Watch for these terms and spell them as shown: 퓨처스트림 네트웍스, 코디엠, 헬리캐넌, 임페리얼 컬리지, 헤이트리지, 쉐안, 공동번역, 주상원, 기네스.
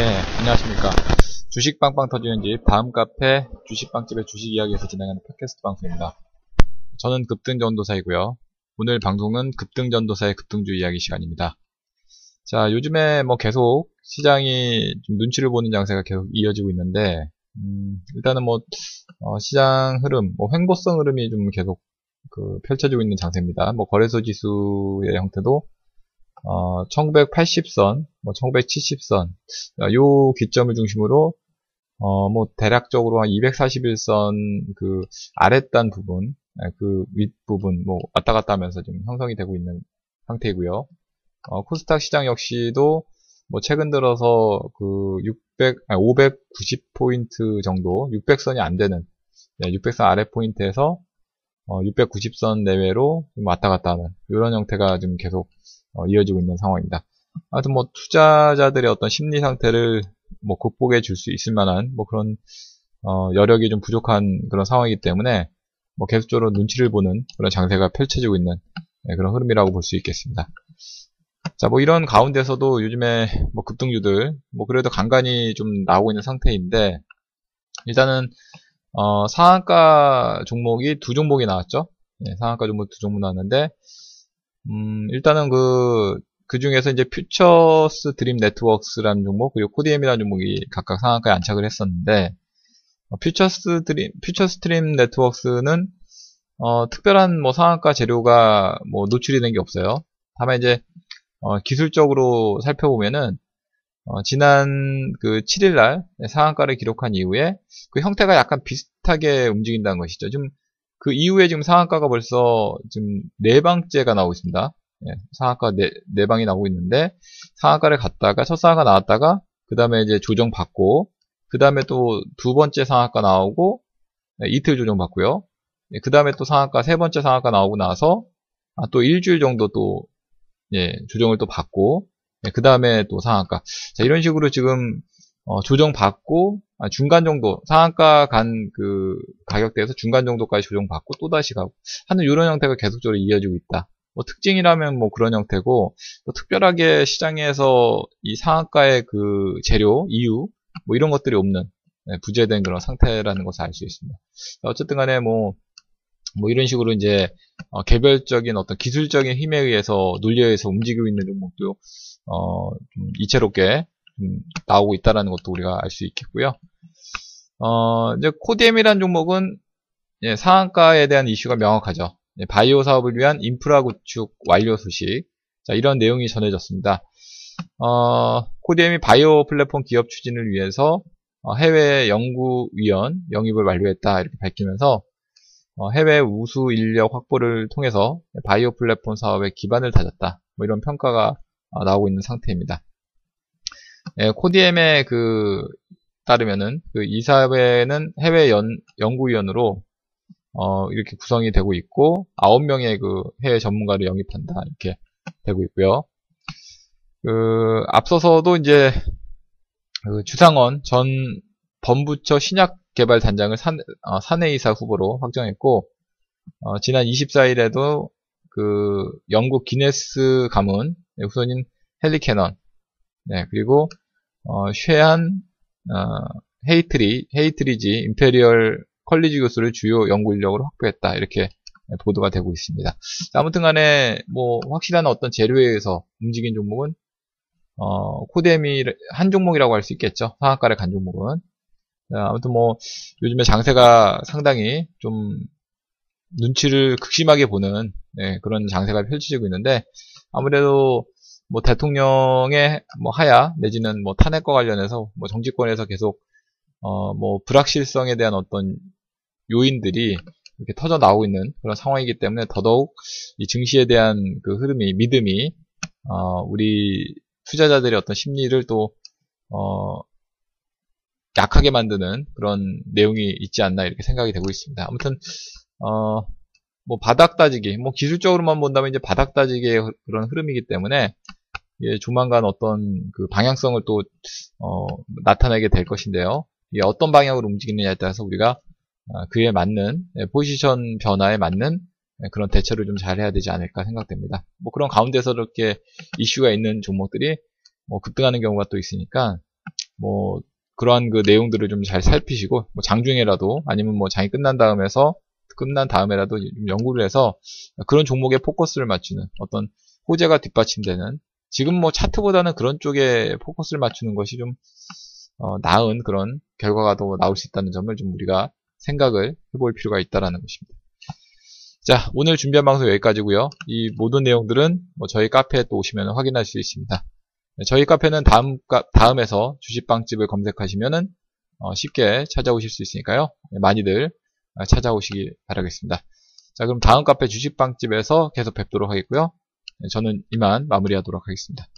네, 안녕하십니까. 주식 빵빵 터지는 집, 다음 카페, 주식빵집의 주식 이야기에서 진행하는 팟캐스트 방송입니다. 저는 급등전도사이고요. 오늘 방송은 급등전도사의 급등주 이야기 시간입니다. 자, 요즘에 뭐 계속 시장이 좀 눈치를 보는 장세가 계속 이어지고 있는데, 일단은 뭐, 시장 흐름, 뭐 횡보성 흐름이 좀 계속 펼쳐지고 있는 장세입니다. 뭐 거래소 지수의 형태도 1980선, 뭐 1970선, 요 기점을 중심으로 뭐 대략적으로 한 241선 그 아랫단 부분, 그 윗 부분 뭐 왔다 갔다 하면서 지금 형성이 되고 있는 상태이고요. 코스닥 시장 역시도 뭐 최근 들어서 그 590포인트 정도, 600선이 안 되는 600선 아래 포인트에서 690선 내외로 왔다 갔다 하는 이런 형태가 지금 계속 이어지고 있는 상황입니다. 아무튼 뭐 투자자들의 어떤 심리 상태를 뭐 극복해 줄 수 있을 만한 뭐 그런 여력이 좀 부족한 그런 상황이기 때문에 뭐 계속적으로 눈치를 보는 그런 장세가 펼쳐지고 있는 그런 흐름이라고 볼 수 있겠습니다. 자, 뭐 이런 가운데서도 요즘에 뭐 급등주들 뭐 그래도 간간히 좀 나오고 있는 상태인데 일단은 상한가 종목이 두 종목이 나왔죠. 네, 상한가 종목 두 종목 나왔는데 일단은 그 중에서 이제 퓨처스트림 네트웍스라는 종목 그리고 코디엠이라는 종목이 각각 상한가에 안착을 했었는데 퓨처스트림 네트웍스는 특별한 뭐 상한가 재료가 뭐 노출이 된 게 없어요. 다만 이제 기술적으로 살펴보면은 지난 그 7일날 상한가를 기록한 이후에 그 형태가 약간 비슷하게 움직인다는 것이죠. 좀 그 이후에 지금 상한가가 벌써 지금 네 방째가 나오고 있습니다. 예, 상한가 네 방이 나오고 있는데 상한가를 갔다가 첫 상한가 나왔다가 그 다음에 이제 조정 받고 그 다음에 또 두 번째 상한가 나오고 이틀 조정 받고요. 예, 그 다음에 또 상한가 세 번째 상한가 나오고 나서 또 일주일 정도 또 조정을 또 받고 네, 그 다음에 또 상한가. 자, 이런 식으로 지금, 조정받고, 중간 정도, 상한가 간 그 가격대에서 중간 정도까지 조정받고 또다시 가고 하는 이런 형태가 계속적으로 이어지고 있다. 뭐 특징이라면 뭐 그런 형태고, 또 특별하게 시장에서 이 상한가의 그 재료, 이유, 뭐 이런 것들이 없는, 네, 부재된 그런 상태라는 것을 알 수 있습니다. 어쨌든 간에 뭐 이런 식으로 이제, 개별적인 어떤 기술적인 힘에 의해서, 논리에 의해서 움직이고 있는 종목도 좀 이채롭게 좀 나오고 있다라는 것도 우리가 알 수 있겠고요. 이제 코디엠이라는 종목은 예, 상한가에 대한 이슈가 명확하죠. 예, 바이오 사업을 위한 인프라 구축 완료 소식. 자, 이런 내용이 전해졌습니다. 코디엠이 바이오 플랫폼 기업 추진을 위해서 해외 연구위원 영입을 완료했다 이렇게 밝히면서 해외 우수 인력 확보를 통해서 바이오 플랫폼 사업에 기반을 다졌다. 뭐 이런 평가가 나오고 있는 상태입니다. 예, 코디엠에 따르면은 이사회는 해외 연구위원으로 이렇게 구성이 되고 있고 9명의 해외 전문가를 영입한다 이렇게 되고 있고요. 앞서서도 이제 주상원 전 범부처 신약개발단장을 사내이사 후보로 확정했고 지난 24일에도 영국 기네스 가문 우선인 헬리캐넌, 네, 그리고, 쉐안, 헤이트리지, 임페리얼 컬리지 교수를 주요 연구 인력으로 확보했다. 이렇게 보도가 되고 있습니다. 아무튼 간에, 뭐, 확실한 어떤 재료에 의해서 움직인 종목은, 코데미 한 종목이라고 할 수 있겠죠. 상한가를 간 종목은. 아무튼 뭐, 요즘에 장세가 상당히 좀, 눈치를 극심하게 보는, 네, 그런 장세가 펼쳐지고 있는데, 아무래도 뭐 대통령의 뭐 하야 내지는 뭐 탄핵과 관련해서 뭐 정치권에서 계속 뭐 불확실성에 대한 어떤 요인들이 이렇게 터져 나오고 있는 그런 상황이기 때문에 더더욱 이 증시에 대한 그 흐름이 믿음이 우리 투자자들의 어떤 심리를 또 약하게 만드는 그런 내용이 있지 않나 이렇게 생각이 되고 있습니다. 아무튼 뭐 바닥 따지기, 뭐 기술적으로만 본다면 이제 바닥 따지기의 그런 흐름이기 때문에 예, 조만간 어떤 그 방향성을 또 나타내게 될 것인데요. 이게 어떤 방향으로 움직이느냐에 따라서 우리가 그에 맞는 포지션 변화에 맞는 그런 대처를 좀 잘해야 되지 않을까 생각됩니다. 뭐 그런 가운데서 이렇게 이슈가 있는 종목들이 뭐 급등하는 경우가 또 있으니까 뭐 그러한 그 내용들을 좀 잘 살피시고, 뭐 장중에라도 아니면 뭐 장이 끝난 다음에라도 좀 연구를 해서 그런 종목에 포커스를 맞추는, 어떤 호재가 뒷받침되는, 지금 뭐 차트보다는 그런 쪽에 포커스를 맞추는 것이 좀 나은 그런 결과가 더 나올 수 있다는 점을 좀 우리가 생각을 해볼 필요가 있다라는 것입니다. 자, 오늘 준비한 방송 여기까지고요. 이 모든 내용들은 뭐 저희 카페에 또 오시면 확인할 수 있습니다. 저희 카페는 다음에서 주식빵집을 검색하시면은 쉽게 찾아오실 수 있으니까요. 많이들 찾아오시기 바라겠습니다. 자, 그럼 다음 카페 주식빵집에서 계속 뵙도록 하겠고요. 저는 이만 마무리하도록 하겠습니다.